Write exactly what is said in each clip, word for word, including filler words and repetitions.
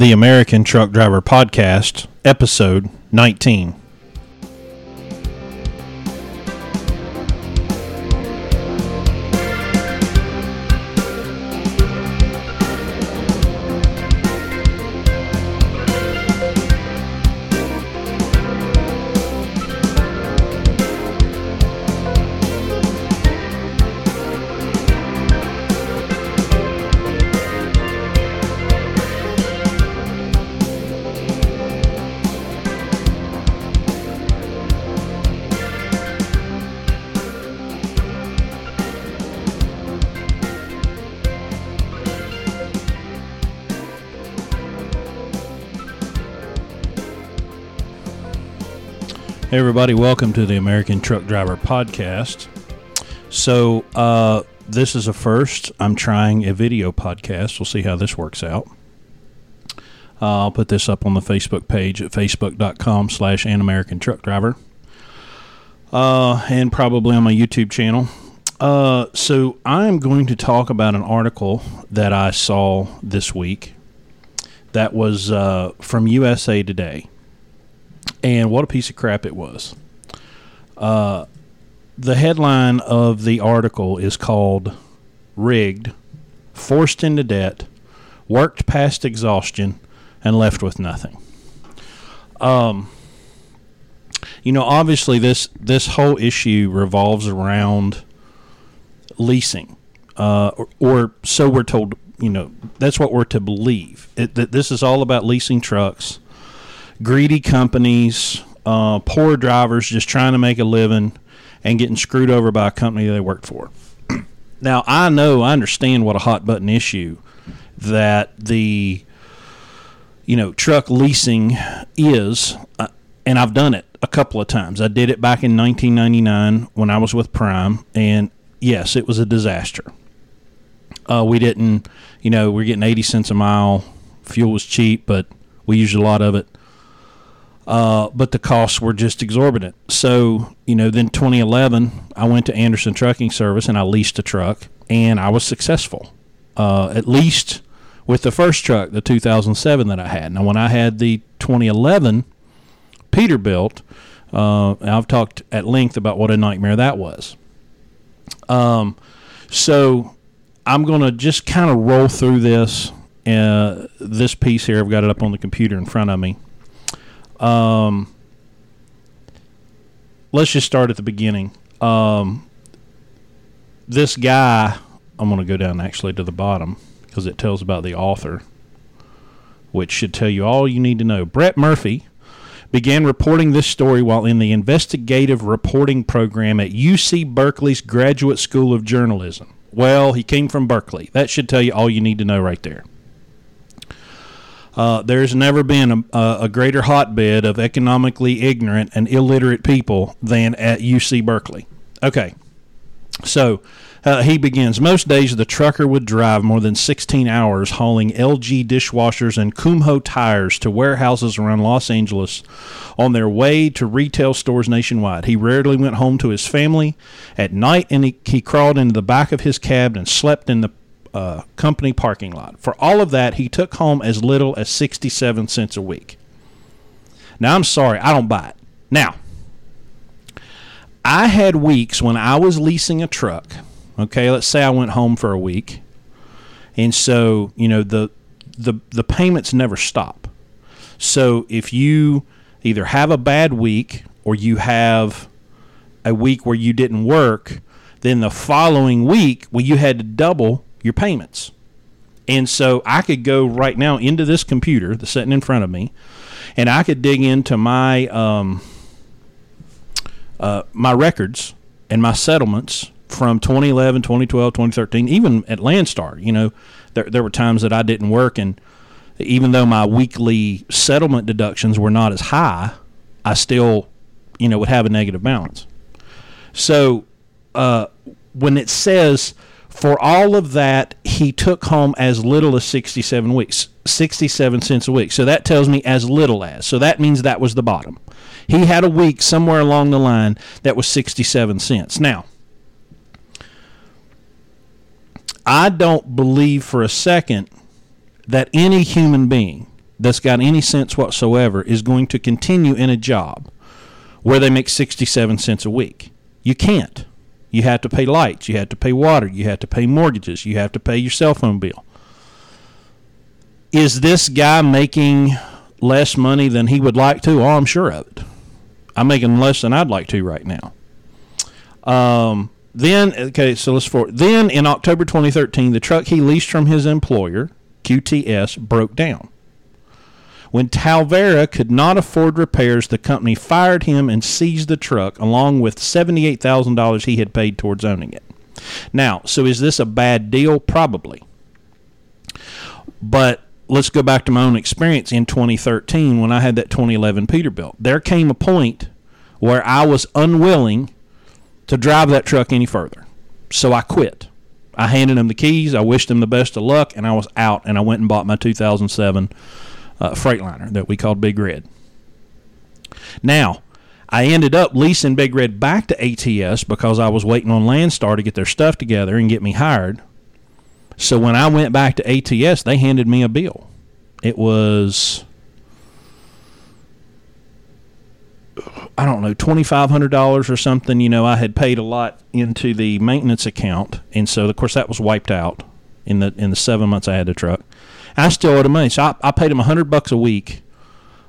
the American Truck Driver Podcast, episode nineteen. Hey everybody, welcome to the American Truck Driver Podcast. So uh, this is a first. I'm trying a video podcast. We'll see how this works out. Uh, I'll put this up on the Facebook page at facebook.com slash anamerican truck driver, uh, and probably on my YouTube channel. Uh, so I'm going to talk about an article that I saw this week that was uh, from U S A Today. And what a piece of crap it was. Uh, the headline of the article is called Rigged, Forced into Debt, Worked Past Exhaustion, and Left with Nothing. Um, you know, obviously this, this whole issue revolves around leasing. Uh, or, or so we're told, you know, that's what we're to believe. It, that this is all about leasing trucks. Greedy companies, uh, poor drivers just trying to make a living and getting screwed over by a company they work for. Now, I know, I understand what a hot-button issue that the, you know, truck leasing is, uh, and I've done it a couple of times. I did it back in nineteen ninety-nine when I was with Prime, and, yes, it was a disaster. Uh, we didn't, you know, we're getting eighty cents a mile. Fuel was cheap, but we used a lot of it. Uh, but the costs were just exorbitant. So, you know, then twenty eleven, I went to Anderson Trucking Service and I leased a truck, and I was successful, uh, at least with the first truck, the two thousand seven that I had. Now, when I had the twenty eleven Peterbilt, uh, I've talked at length about what a nightmare that was. Um, so I'm going to just kind of roll through this, uh, this piece here. I've got it up on the computer in front of me. Um, let's just start at the beginning. Um, this guy, I'm going to go down actually to the bottom because it tells about the author, which should tell you all you need to know. Brett Murphy began reporting this story while in the investigative reporting program at U C Berkeley's Graduate School of Journalism. Well, he came from Berkeley. That should tell you all you need to know right there. Uh, there's never been a, a greater hotbed of economically ignorant and illiterate people than at U C Berkeley. Okay, so uh, he begins. Most days the trucker would drive more than sixteen hours hauling L G dishwashers and Kumho tires to warehouses around Los Angeles on their way to retail stores nationwide. He rarely went home to his family at night, and he, he crawled into the back of his cab and slept in the Uh, company parking lot. For all of that, he took home as little as sixty-seven cents a week. Now, I'm sorry, I don't buy it. Now, I had weeks when I was leasing a truck. Okay, let's say I went home for a week, and so, you know, the the the payments never stop. So if you either have a bad week or you have a week where you didn't work, then the following week, well, you had to double your payments. And so I could go right now into this computer that's sitting in front of me, and I could dig into my um, uh, my records and my settlements from twenty eleven, twenty twelve, twenty thirteen, even at Landstar. You know, there, there were times that I didn't work, and even though my weekly settlement deductions were not as high, I still, you know, would have a negative balance. So uh, when it says, for all of that, he took home as little as sixty-seven weeks, sixty-seven cents a week. So that tells me as little as. So that means that was the bottom. He had a week somewhere along the line that was sixty-seven cents. Now, I don't believe for a second that any human being that's got any sense whatsoever is going to continue in a job where they make sixty-seven cents a week. You can't. You have to pay lights. You have to pay water. You have to pay mortgages. You have to pay your cell phone bill. Is this guy making less money than he would like to? Oh, I'm sure of it. I'm making less than I'd like to right now. Um, then, okay, so let's forward. Then in October twenty thirteen, the truck he leased from his employer, Q T S, broke down. When Talavera could not afford repairs, the company fired him and seized the truck along with seventy-eight thousand dollars he had paid towards owning it. Now, so is this a bad deal? Probably. But let's go back to my own experience in twenty thirteen when I had that twenty eleven Peterbilt. There came a point where I was unwilling to drive that truck any further. So I quit. I handed him the keys. I wished him the best of luck, and I was out, and I went and bought my two thousand seven Uh, Freightliner that we called Big Red. Now, I ended up leasing Big Red back to A T S because I was waiting on Landstar to get their stuff together and get me hired. So when I went back to A T S, they handed me a bill. It was, I don't know, twenty-five hundred dollars or something. You know, I had paid a lot into the maintenance account, and so, of course, that was wiped out in the in the seven months I had the truck. I still owed him money, so I, I paid him one hundred bucks a week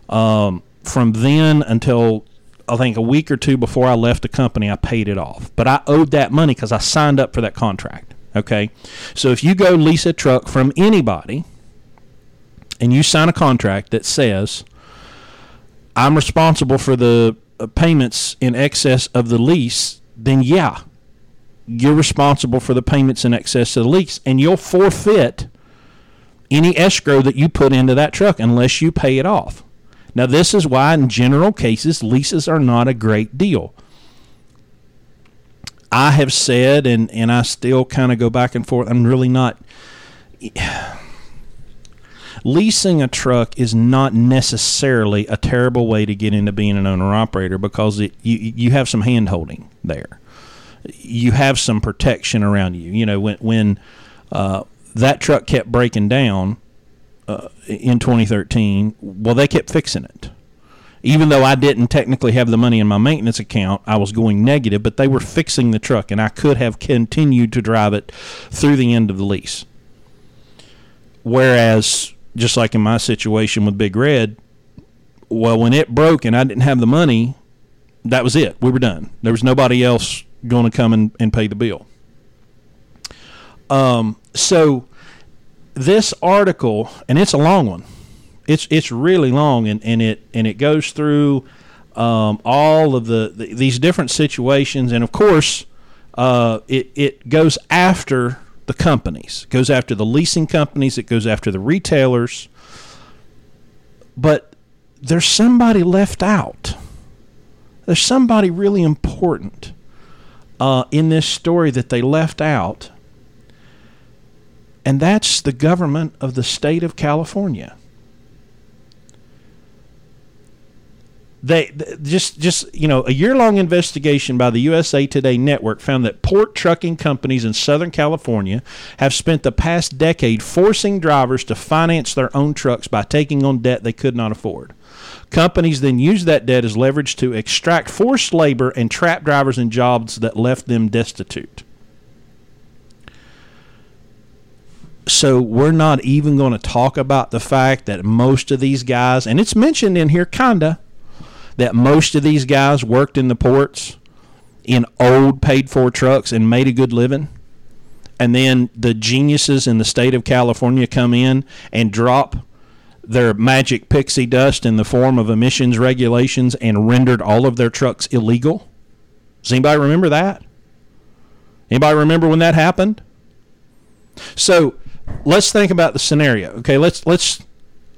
um, from then until I think a week or two before I left the company. I paid it off, but I owed that money because I signed up for that contract. Okay, so if you go lease a truck from anybody and you sign a contract that says I'm responsible for the payments in excess of the lease, then yeah, you're responsible for the payments in excess of the lease, and you'll forfeit any escrow that you put into that truck unless you pay it off. Now, this is why, in general cases, leases are not a great deal. I have said, and, and I still kind of go back and forth, I'm really not... Leasing a truck is not necessarily a terrible way to get into being an owner-operator because it, you, you have some hand-holding there. You have some protection around you. You know, when... when uh, that truck kept breaking down uh, in twenty thirteen. Well, they kept fixing it. Even though I didn't technically have the money in my maintenance account, I was going negative, but they were fixing the truck, and I could have continued to drive it through the end of the lease. Whereas, just like in my situation with Big Red, well, when it broke and I didn't have the money, that was it. We were done. There was nobody else going to come and, and pay the bill. Um, so this article, and it's a long one, it's, it's really long, and, and it, and it goes through, um, all of the, the, these different situations. And of course, uh, it, it goes after the companies, it goes after the leasing companies. It goes after the retailers, but there's somebody left out. There's somebody really important, uh, in this story that they left out. And that's the government of the state of California. They, they just, just you know, a year-long investigation by the U S A Today network found that port trucking companies in Southern California have spent the past decade forcing drivers to finance their own trucks by taking on debt they could not afford. Companies then used that debt as leverage to extract forced labor and trap drivers in jobs that left them destitute. So we're not even going to talk about the fact that most of these guys, and it's mentioned in here kinda, that most of these guys worked in the ports in old paid-for trucks and made a good living. And then the geniuses in the state of California come in and drop their magic pixie dust in the form of emissions regulations and rendered all of their trucks illegal. Does anybody remember that? Anybody remember when that happened? So... let's think about the scenario. Okay, let's let's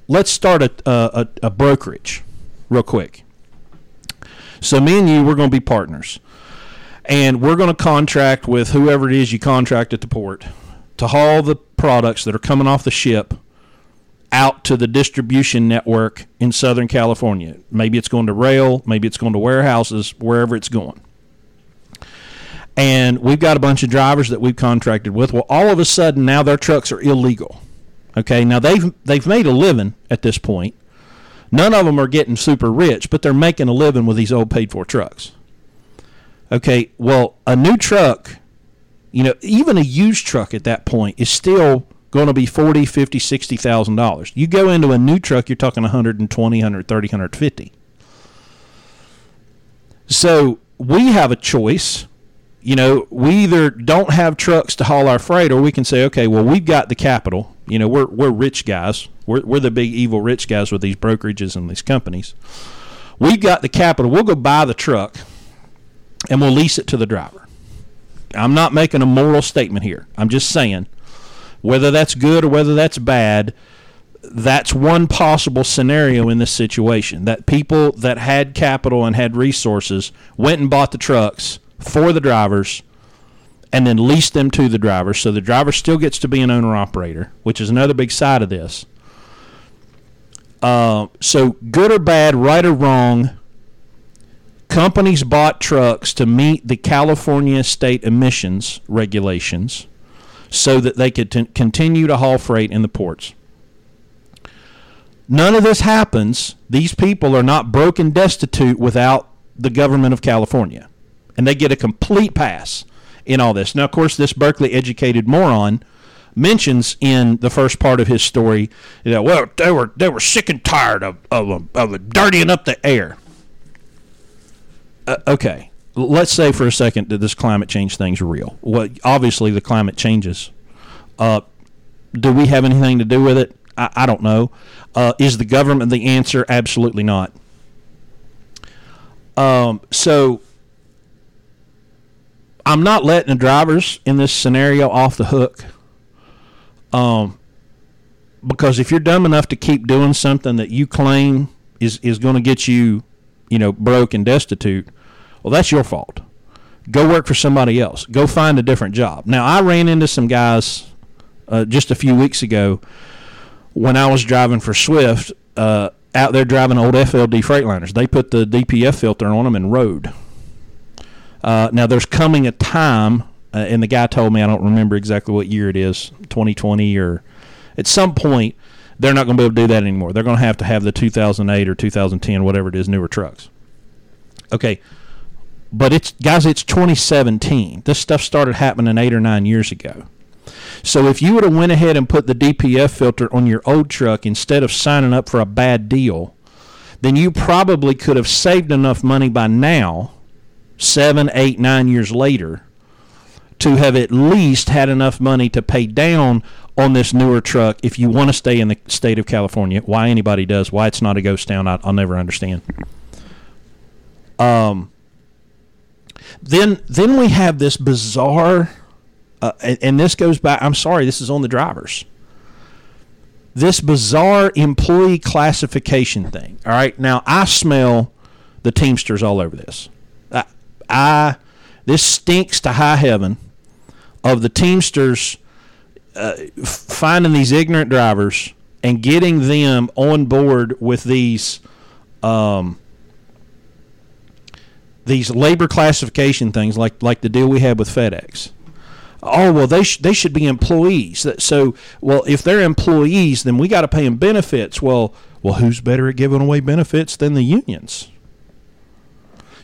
let's start a a, a brokerage, real quick. So me and you, we're going to be partners, and we're going to contract with whoever it is you contract at the port to haul the products that are coming off the ship out to the distribution network in Southern California. Maybe it's going to rail, maybe it's going to warehouses, wherever it's going. And we've got a bunch of drivers that we've contracted with. Well, all of a sudden, now their trucks are illegal. Okay, now they've they've made a living at this point. None of them are getting super rich, but they're making a living with these old paid-for trucks. Okay, well, a new truck, you know, even a used truck at that point is still going to be forty, fifty, sixty thousand dollars. You go into a new truck, you're talking one hundred and twenty, one hundred thirty, one hundred fifty. So we have a choice. You know, we either don't have trucks to haul our freight, or we can say, okay, well, we've got the capital. You know, we're we're rich guys. We're we're the big evil rich guys with these brokerages and these companies. We've got the capital. We'll go buy the truck, and we'll lease it to the driver. I'm not making a moral statement here. I'm just saying, whether that's good or whether that's bad, that's one possible scenario in this situation, that people that had capital and had resources went and bought the trucks for the drivers and then leased them to the drivers. So the driver still gets to be an owner-operator, which is another big side of this. Uh, so good or bad, right or wrong, companies bought trucks to meet the California state emissions regulations, so that they could t- continue to haul freight in the ports. None of this happens. These people are not broke and destitute without the government of California. And they get a complete pass in all this. Now, of course, this Berkeley-educated moron mentions in the first part of his story that, well, they were they were sick and tired of, of, of dirtying up the air. Uh, okay. Let's say for a second that this climate change thing's real. Well, obviously the climate changes. Uh, do we have anything to do with it? I, I don't know. Uh, is the government the answer? Absolutely not. Um, so I'm not letting the drivers in this scenario off the hook. Um, because if you're dumb enough to keep doing something that you claim is, is going to get you, you know, broke and destitute, well, that's your fault. Go work for somebody else. Go find a different job. Now, I ran into some guys uh, just a few weeks ago when I was driving for Swift, uh, out there driving old F L D Freightliners. They put the D P F filter on them and rode. Uh, now, there's coming a time, uh, and the guy told me, I don't remember exactly what year it is, twenty twenty or at some point, they're not going to be able to do that anymore. They're going to have to have the two thousand eight or two thousand ten, whatever it is, newer trucks. Okay. But it's, guys, it's twenty seventeen. This stuff started happening eight or nine years ago. So if you would have went ahead and put the D P F filter on your old truck instead of signing up for a bad deal, then you probably could have saved enough money by now, seven, eight, nine years later, to have at least had enough money to pay down on this newer truck if you want to stay in the state of California. Why anybody does, why it's not a ghost town, I, I'll never understand. Um. Then then we have this bizarre, uh, and, and this goes back, I'm sorry, this is on the drivers, this bizarre employee classification thing. All right, now I smell the Teamsters all over this. I, I this stinks to high heaven of the Teamsters uh, finding these ignorant drivers and getting them on board with these um these labor classification things, like like the deal we had with FedEx. Oh, well, they, sh- they should be employees. So, well, if they're employees, then we got to pay them benefits. Well, well, who's better at giving away benefits than the unions?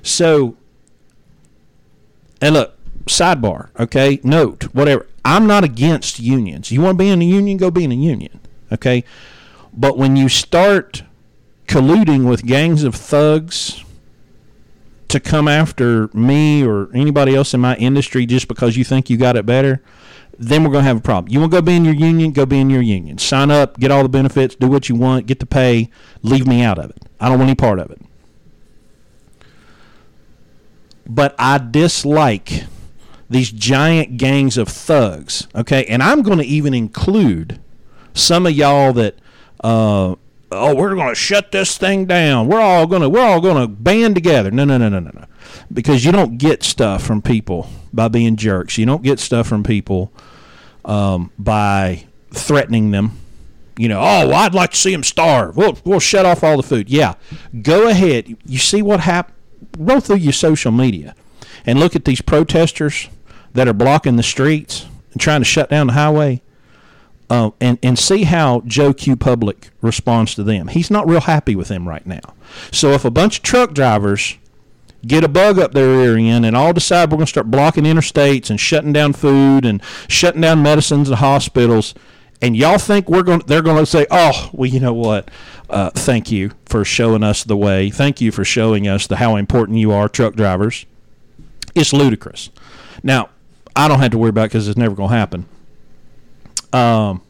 So, and look, sidebar, okay, note, whatever. I'm not against unions. You want to be in a union, go be in a union, okay? But when you start colluding with gangs of thugs to come after me or anybody else in my industry just because you think you got it better, then we're going to have a problem. You want to go be in your union, go be in your union. Sign up, get all the benefits, do what you want, get the pay, leave me out of it. I don't want any part of it. But I dislike these giant gangs of thugs, okay? And I'm going to even include some of y'all that uh, – oh, we're going to shut this thing down. We're all going to we're all going to band together. No, no, no, no, no, no. Because you don't get stuff from people by being jerks. You don't get stuff from people um, by threatening them. You know, oh, well, I'd like to see them starve. We'll we'll shut off all the food. Yeah, go ahead. You see what happened? Roll through your social media and look at these protesters that are blocking the streets and trying to shut down the highway. uh, and, and see how Joe Q Public responds to them. He's not real happy with them right now. So if a bunch of truck drivers get a bug up their ear end and all decide we're going to start blocking interstates and shutting down food and shutting down medicines and hospitals, and y'all think we're going, they're going to say, oh, well, you know what? Uh, thank you for showing us the way. Thank you for showing us the how important you are, truck drivers. It's ludicrous. Now, I don't have to worry about it because it's never going to happen. Um,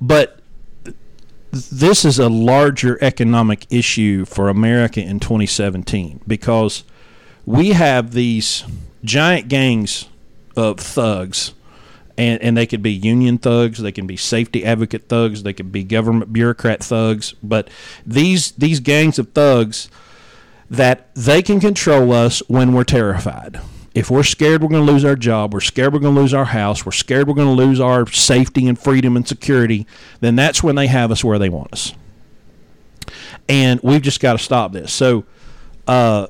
but this is a larger economic issue for America in twenty seventeen because we have these giant gangs of thugs. And, and they could be union thugs, they can be safety advocate thugs, they could be government bureaucrat thugs. But these these gangs of thugs, that they can control us when we're terrified. If we're scared we're going to lose our job, we're scared we're going to lose our house, we're scared we're going to lose our safety and freedom and security, then that's when they have us where they want us. And we've just got to stop this. So uh,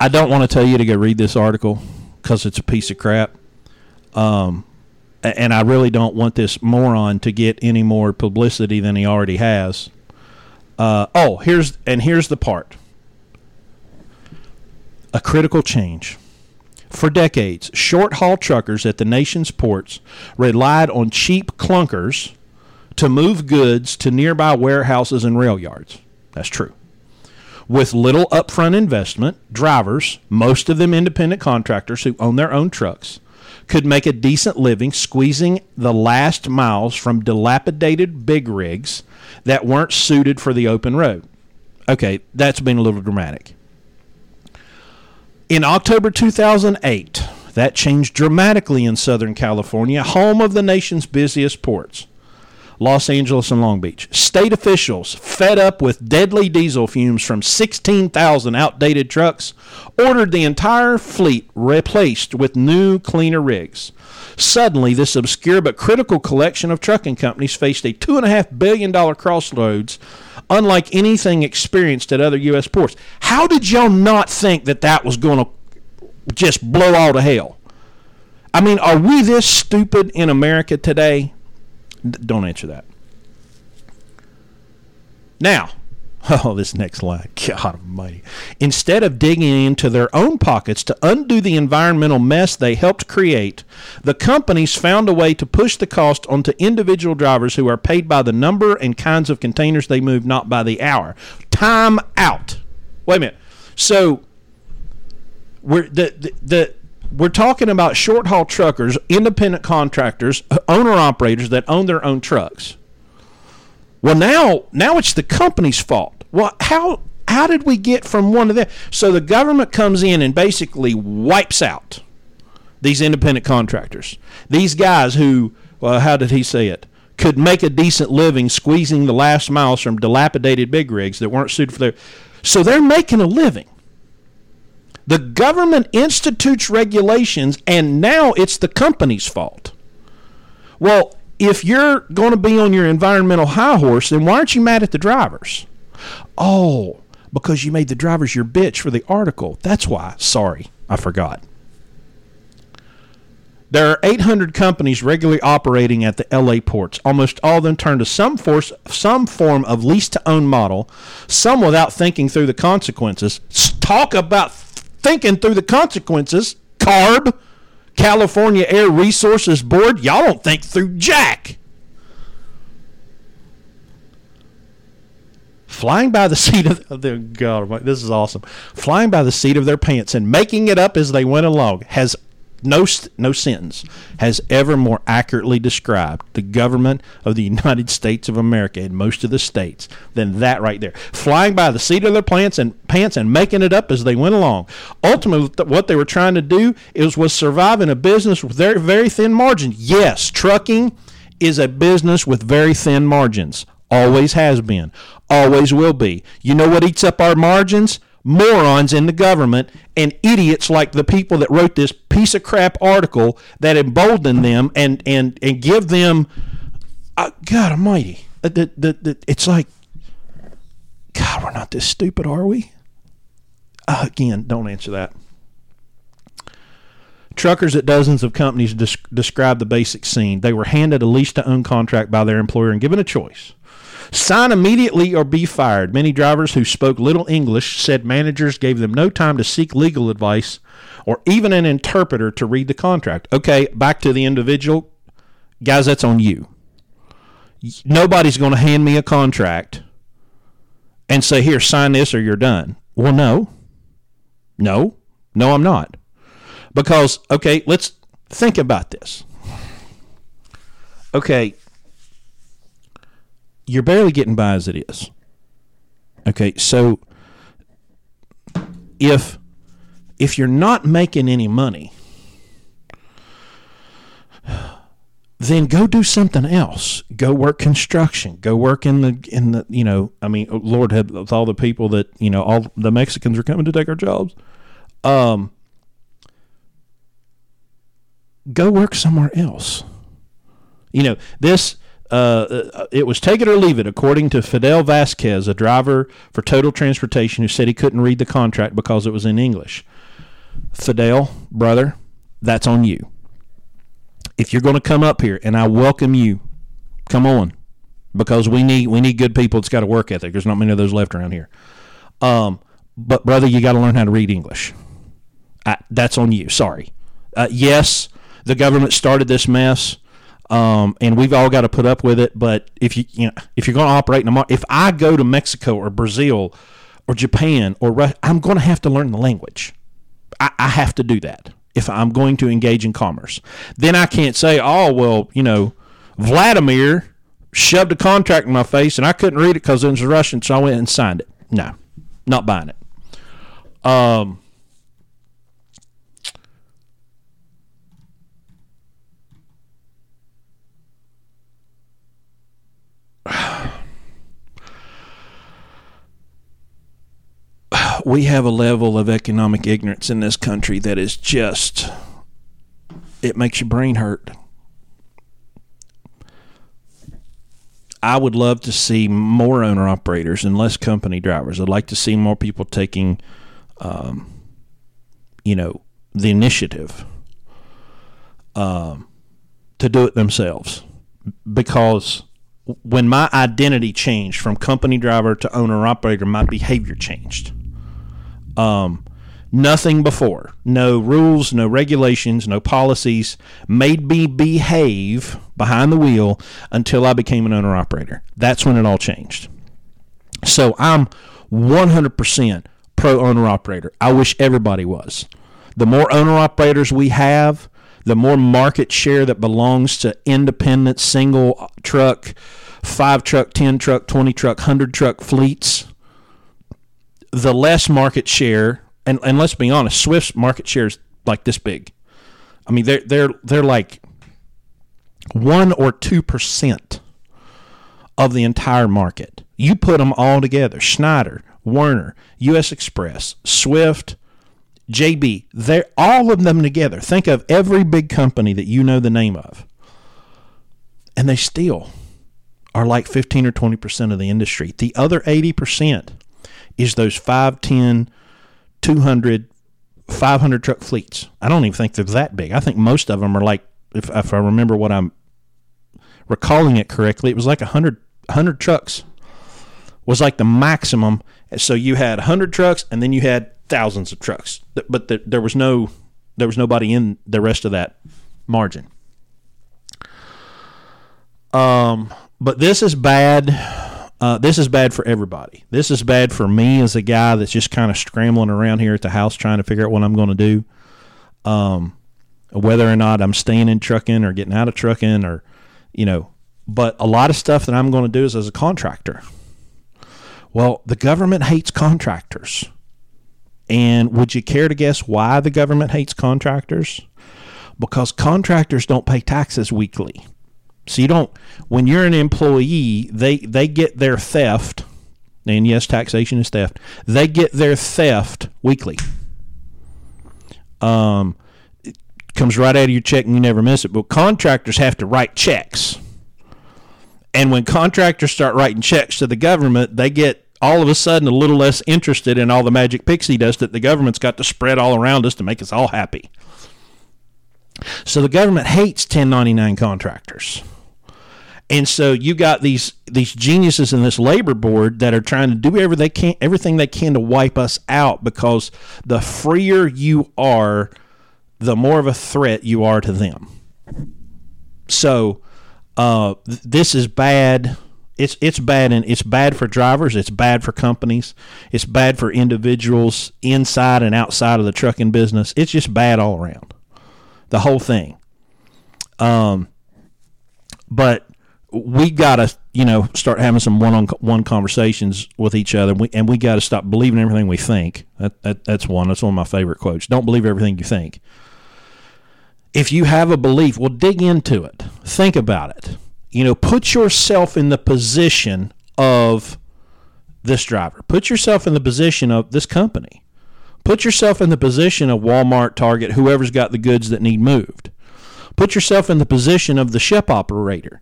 I don't want to tell you to go read this article because it's a piece of crap. Um, and I really don't want this moron to get any more publicity than he already has. Uh, oh, here's and here's the part. A critical change. For decades, short-haul truckers at the nation's ports relied on cheap clunkers to move goods to nearby warehouses and rail yards. That's true. With little upfront investment, drivers, most of them independent contractors who own their own trucks, could make a decent living squeezing the last miles from dilapidated big rigs that weren't suited for the open road. Okay, that's been a little dramatic. In October two thousand eight, that changed dramatically in Southern California, home of the nation's busiest ports, Los Angeles and Long Beach. State officials, fed up with deadly diesel fumes from sixteen thousand outdated trucks, ordered the entire fleet replaced with new, cleaner rigs. Suddenly, this obscure but critical collection of trucking companies faced a two point five billion dollars crossroads unlike anything experienced at other U S ports. How did y'all not think that that was going to just blow all to hell? I mean, are we this stupid in America today? Don't answer that. Now, oh, this next line, God almighty. Instead of digging into their own pockets to undo the environmental mess they helped create, the companies found a way to push the cost onto individual drivers who are paid by the number and kinds of containers they move, not by the hour. Time out. Wait a minute. So, we're the the... the We're talking about short-haul truckers, independent contractors, owner-operators that own their own trucks. Well, now now it's the company's fault. Well, how how did we get from one of them? So the government comes in and basically wipes out these independent contractors. These guys who, well, how did he say it, could make a decent living squeezing the last miles from dilapidated big rigs that weren't suited for their... So they're making a living. The government institutes regulations, and now it's the company's fault. Well, if you're going to be on your environmental high horse, then why aren't you mad at the drivers? Oh, because you made the drivers your bitch for the article. That's why. Sorry, I forgot. There are eight hundred companies regularly operating at the L A ports. Almost all of them turn to some, force, some form of lease-to-own model, some without thinking through the consequences. Talk about thinking through the consequences. CARB, California Air Resources Board, y'all don't think through jack. Flying by the seat of their, God, this is awesome. Flying by the seat of their pants and making it up as they went along has no no sentence has ever more accurately described the government of the United States of America and most of the states than that right there. Flying by the seat of their pants and pants and making it up as they went along. Ultimately, what they were trying to do is was survive in a business with very, very thin margins. Yes, trucking is a business with very thin margins. Always has been. Always will be. You know what eats up our margins? Morons in the government and idiots like the people that wrote this piece of crap article that embolden them and and and give them uh, God almighty uh, the, the, the, it's like, God, we're not this stupid, are we? Uh, again, don't answer that. Truckers at dozens of companies desc- described the basic scene. They were handed a lease-to-own contract by their employer and given a choice. Sign immediately or be fired. Many drivers who spoke little English said managers gave them no time to seek legal advice or even an interpreter to read the contract. Okay, back to the individual. Guys, that's on you. Nobody's going to hand me a contract and say, here, sign this or you're done. Well, no. No. No, I'm not. Because, okay, let's think about this. Okay, you're barely getting by as it is. Okay, so if if you're not making any money, then go do something else. Go work construction. Go work in the in the you know. I mean, Lord help all the people that you know. All the Mexicans are coming to take our jobs. Um. Go work somewhere else. You know, this, uh, it was take it or leave it, according to Fidel Vasquez, a driver for Total Transportation, who said he couldn't read the contract because it was in English. Fidel, brother, that's on you. If you're going to come up here, and I welcome you, come on, because we need we need good people that's got a work ethic. There's not many of those left around here. Um, but, brother, you got to learn how to read English. I, that's on you. Sorry. Uh, yes. The government started this mess, um, and we've all got to put up with it. But if you, you know, if you're going to operate in a market, if I go to Mexico or Brazil or Japan or Russia, I'm going to have to learn the language. I, I have to do that if I'm going to engage in commerce. Then I can't say, oh, well, you know, Vladimir shoved a contract in my face, and I couldn't read it because it was Russian, so I went and signed it. No, not buying it. Um. We have a level of economic ignorance in this country that is just, it makes your brain hurt. I would love to see more owner operators and less company drivers. I'd like to see more people taking, um, you know, the initiative um, to do it themselves. Because when my identity changed from company driver to owner operator, my behavior changed. Um, nothing before, no rules, no regulations, no policies made me behave behind the wheel until I became an owner operator. That's when it all changed. So I'm one hundred percent pro owner operator. I wish everybody was. The more owner operators we have, the more market share that belongs to independent, single truck, five truck, ten truck, twenty truck, hundred truck fleets, the less market share, and, and let's be honest, Swift's market share is like this big. I mean, they're they're they're like one or two percent of the entire market. You put them all together: Schneider, Werner, U S Express, Swift, J B. They're all of them together. Think of every big company that you know the name of, and they still are like fifteen or twenty percent of the industry. The other eighty percent. Is those five, ten, two hundred, five hundred truck fleets. I don't even think they're that big. I think most of them are like, if, if I remember what I'm recalling it correctly, it was like one hundred, one hundred trucks was like the maximum. So you had one hundred trucks, and then you had thousands of trucks. But the, there was no, there was nobody in the rest of that margin. Um, but this is bad. Uh, this is bad for everybody. This is bad for me as a guy that's just kind of scrambling around here at the house trying to figure out what I'm going to do, um, whether or not I'm staying in trucking or getting out of trucking or, you know, but a lot of stuff that I'm going to do is as a contractor. Well, the government hates contractors. And would you care to guess why the government hates contractors? Because contractors don't pay taxes weekly. So you don't, when you're an employee, they, they get their theft, and yes, taxation is theft, they get their theft weekly. Um, it comes right out of your check and you never miss it. But contractors have to write checks. And when contractors start writing checks to the government, they get all of a sudden a little less interested in all the magic pixie dust that the government's got to spread all around us to make us all happy. So the government hates ten ninety-nine contractors. And so you got these these geniuses in this labor board that are trying to do everything they can, everything they can to wipe us out, because the freer you are, the more of a threat you are to them. So uh, th- this is bad. It's it's bad, and it's bad for drivers. It's bad for companies. It's bad for individuals inside and outside of the trucking business. It's just bad all around, the whole thing. Um, but we got to, you know, start having some one-on-one conversations with each other, and we, and we got to stop believing everything we think. That, that that's one. That's one of my favorite quotes. Don't believe everything you think. If you have a belief, well, dig into it. Think about it. You know, put yourself in the position of this driver. Put yourself in the position of this company. Put yourself in the position of Walmart, Target, whoever's got the goods that need moved. Put yourself in the position of the ship operator.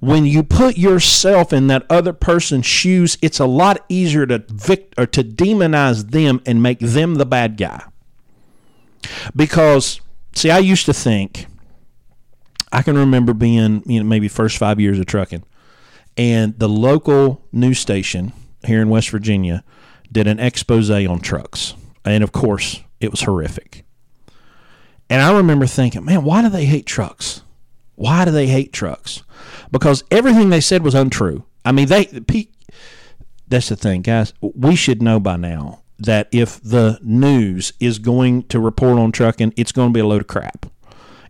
When you put yourself in that other person's shoes, it's a lot easier to vict- or to demonize them and make them the bad guy. Because, see, I used to think, I can remember being, you know, maybe first five years of trucking, and the local news station here in West Virginia did an expose on trucks. And, of course, it was horrific. And I remember thinking, man, why do they hate trucks? Why do they hate trucks? Because everything they said was untrue. I mean, they. Pete, that's the thing, guys. We should know by now that if the news is going to report on trucking, it's going to be a load of crap.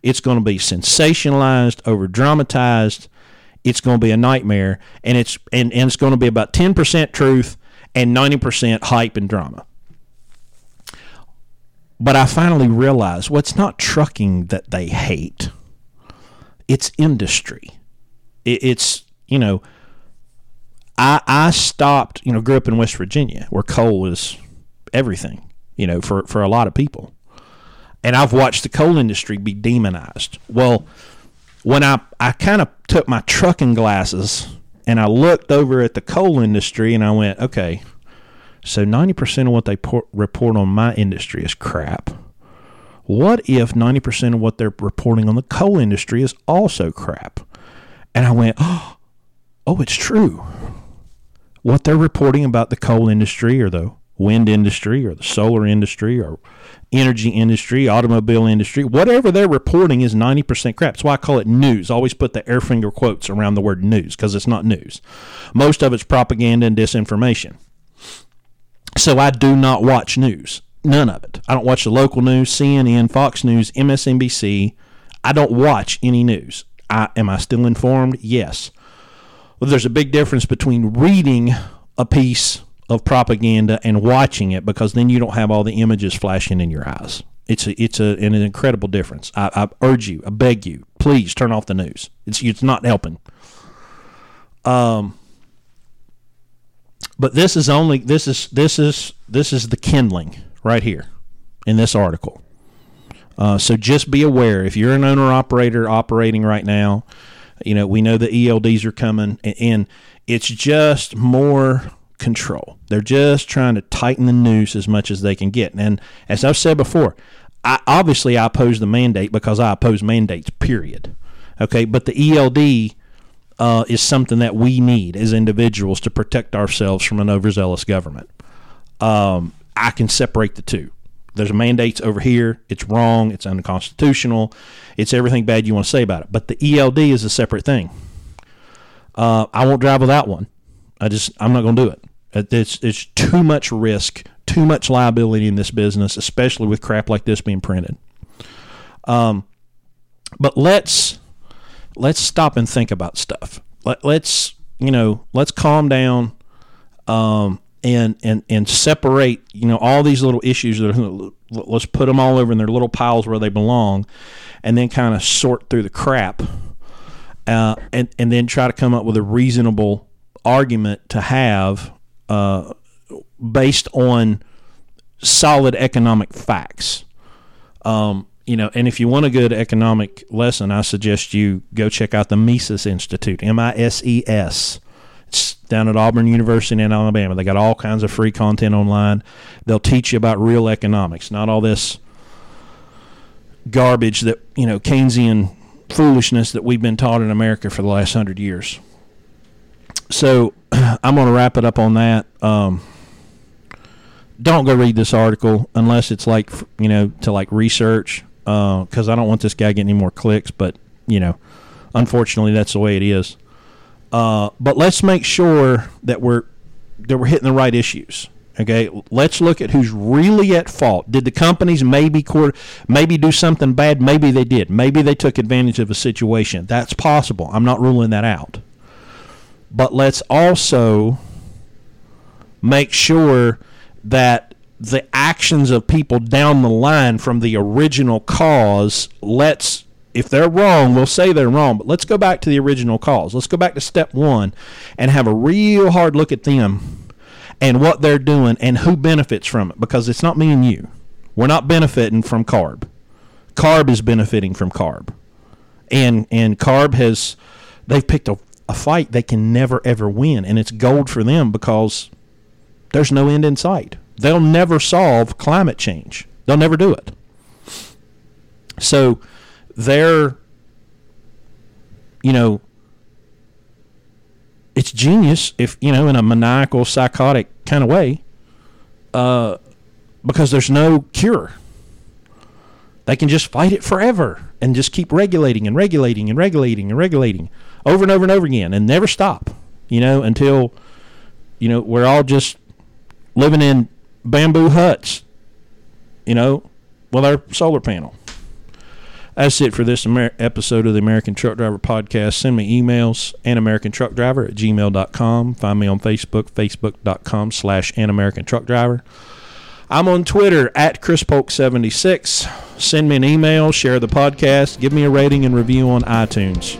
It's going to be sensationalized, over-dramatized. It's going to be a nightmare, and it's and, and it's going to be about ten percent truth and ninety percent hype and drama. But I finally realized, well, it's not trucking that they hate. It's industry. It's, you know, I I stopped, you know, grew up in West Virginia where coal is everything, you know, for, for a lot of people. And I've watched the coal industry be demonized. Well, when I, I kind of took my trucking glasses and I looked over at the coal industry and I went, okay, so ninety percent of what they por- report on my industry is crap. What if ninety percent of what they're reporting on the coal industry is also crap? And I went, oh, oh, it's true. What they're reporting about the coal industry or the wind industry or the solar industry or energy industry, automobile industry, whatever they're reporting is ninety percent crap. That's why I call it news. I always put the air finger quotes around the word news, because it's not news. Most of it's propaganda and disinformation. So I do not watch news. None of it. I don't watch the local news, C N N, Fox News, M S N B C. I don't watch any news. I, am I still informed? Yes. Well, there's a big difference between reading a piece of propaganda and watching it, because then you don't have all the images flashing in your eyes. It's a, it's a, an incredible difference. I, I urge you, I beg you, please turn off the news. It's it's not helping. Um. But this is only this is this is this is the kindling. Right here in this article. Uh, so just be aware, if you're an owner-operator operating right now, you know, we know the E L Ds are coming, and, and it's just more control. They're just trying to tighten the noose as much as they can get. And as I've said before, I, obviously I oppose the mandate because I oppose mandates, period. Okay, but the E L D uh, is something that we need as individuals to protect ourselves from an overzealous government. Um I can separate the two. There's mandates over here. It's wrong. It's unconstitutional. It's everything bad you want to say about it. But the E L D is a separate thing. Uh, I won't drive without one. I just, I'm not going to do it. It's, it's too much risk, too much liability in this business, especially with crap like this being printed. Um, but let's, let's stop and think about stuff. Let, let's, you know, let's calm down. Um, And, and and separate, you know, all these little issues that are, let's put them all over in their little piles where they belong, and then kind of sort through the crap, uh, and and then try to come up with a reasonable argument to have uh, based on solid economic facts. Um, you know, and if you want a good economic lesson, I suggest you go check out the Mises Institute, M I S E S. Down at Auburn University in Alabama. They got all kinds of free content online. They'll teach you about real economics, not all this garbage that, you know, Keynesian foolishness that we've been taught in America for the last hundred years. So I'm going to wrap it up on that. Um, don't go read this article unless it's like, you know, to like research, because uh, I don't want this guy getting any more clicks. But, you know, unfortunately, that's the way it is. Uh, but let's make sure that we're that we're hitting the right issues. Okay, let's look at who's really at fault. Did the companies maybe court, maybe do something bad? Maybe they did. Maybe they took advantage of a situation. That's possible. I'm not ruling that out. But let's also make sure that the actions of people down the line from the original cause, let's, if they're wrong, we'll say they're wrong, but let's go back to the original cause. Let's go back to step one and have a real hard look at them and what they're doing and who benefits from it, because it's not me and you. We're not benefiting from CARB. CARB is benefiting from CARB. And and CARB has, they've picked a, a fight they can never, ever win, and it's gold for them because there's no end in sight. They'll never solve climate change. They'll never do it. So they're, you know, it's genius, if you know, in a maniacal, psychotic kind of way, uh, because there's no cure. They can just fight it forever and just keep regulating and regulating and regulating and regulating over and over and over again and never stop, you know, until, you know, we're all just living in bamboo huts, you know, with our solar panel. That's it for this Amer- episode of the American Truck Driver Podcast. Send me emails, anamericantruckdriver at gmail dot com. Find me on Facebook, facebook.com slash anamericantruckdriver. I'm on Twitter, at Chris Polk seventy-six. Send me an email, share the podcast, give me a rating and review on iTunes.